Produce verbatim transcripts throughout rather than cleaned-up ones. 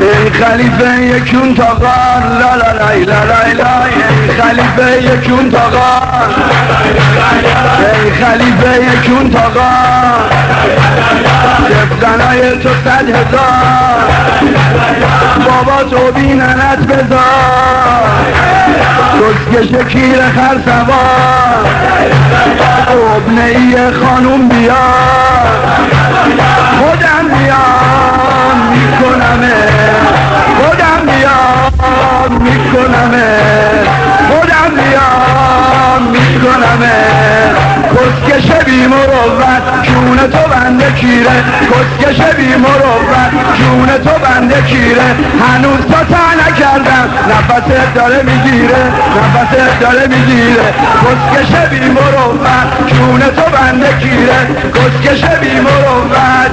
ای خلیفه یکون تا غار لا لا لا لا لا، ای خلیفه یکون تا غار، ای خلیفه یکون تا غار، دفتنای تو صد هزار، بابا تو بیننت بذار، کسکش کیر خر سوار، ابنه‌ای خانوم بیار، خودم بیار میکنمه، خودم بیار میکنمه، خودم بیار میکنمه، کسکش بی مروت جون تو بنده کیره، کسکش بی مروت جون تو بنده کیره، هنوز تا تنه کردم نفست داره میگیره، نفست داره میگیره، کسکش بی مروت جون تو بنده کیره، کسکش بی مروت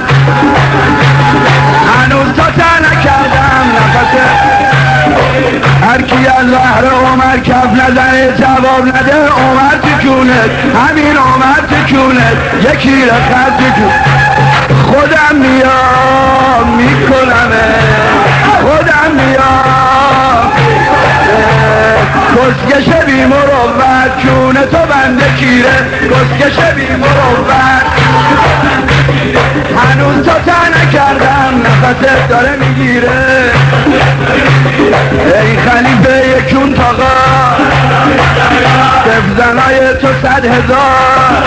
هنوز تا تنه کردم نفست. هر کی از زهر عمر کف نزنه جواب نده، عمر تکونت همین عمر تکونت، یکی را خط تکون، خودم میام میکنمه، خودم میام کسکش بی مروت جون تو بنده کیره، کسکش بی مروت هنوز تا تنه کردم نفست داره میگیره، ای خلیفه یکون تا غار، دفتنای تو صد هزار،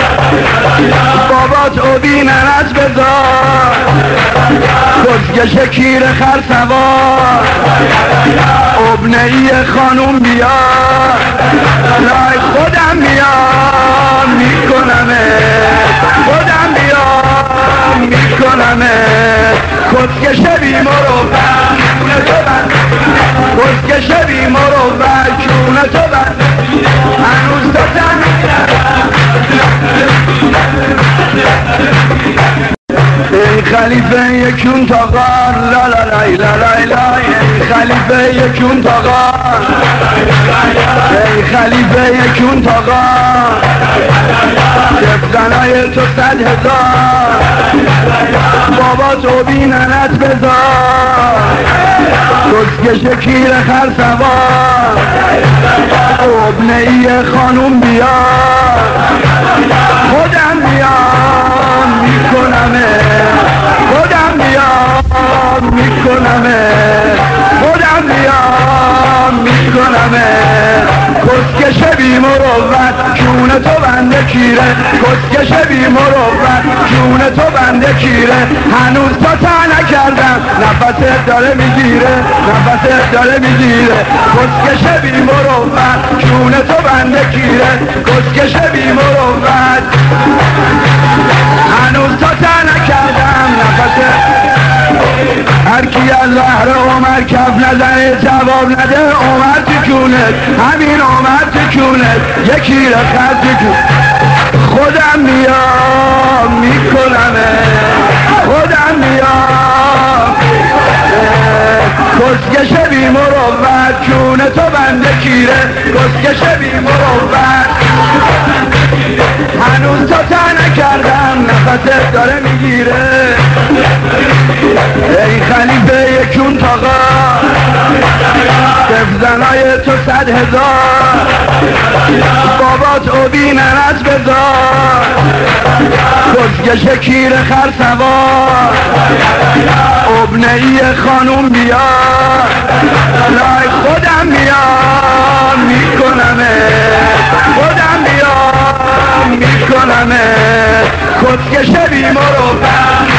بابات او بیننت بذار، کسکش کیر خر سوار، ابنه‌ای خانوم بیار، لای خودم بیار میکنمه، خودم بیار میکنمه، کسکش بی مروت کس که شبی مرو بچونه تو بند هنوز تا تنه. ای خلیفه یکون تا غار لا لا لا لا لا، ای خلیفه یکون تا غار، ای خلیفه یکون تا غار، دفتنای تو صد هزار، بابا تو بیننت بذار، کسکش کیر خر سوار، ابنه‌ای خانوم بیار، خودم بیار میکنمه، خودم بیار میکنمه، خودم بیار میکنمه، کسکش بی مروت جون تو بنده کیره، کسکش بی مروت جون تو بنده کیره، هنوز تا تنه کردم نفست داره میگیره، نفست داره میگیره، کسکش بی مروت جون تو بنده کیره، کسکش بی مروت هنوز تا تنه کردم نفست. هر کی از زهر عمر کف نزنه جواب نده، عمر تکونت همین عمر تکونت، یکی را خط تکون، خودم میام میکنمه، خودم میام کسکش بی مروت جون تو بنده کیره، کسکش بی مروت هنوز تا تنه کردم نفست داره میگیره، ای خلیفه یکون تا غار، دفتنای تو صد هزار، بابات او بیننت بذار، کسکش کیر خر سوار، ابنه‌ای خانوم بیار، لای خودم بیار میکنمه، خودم بیار میکنمه، کسکش بی مروت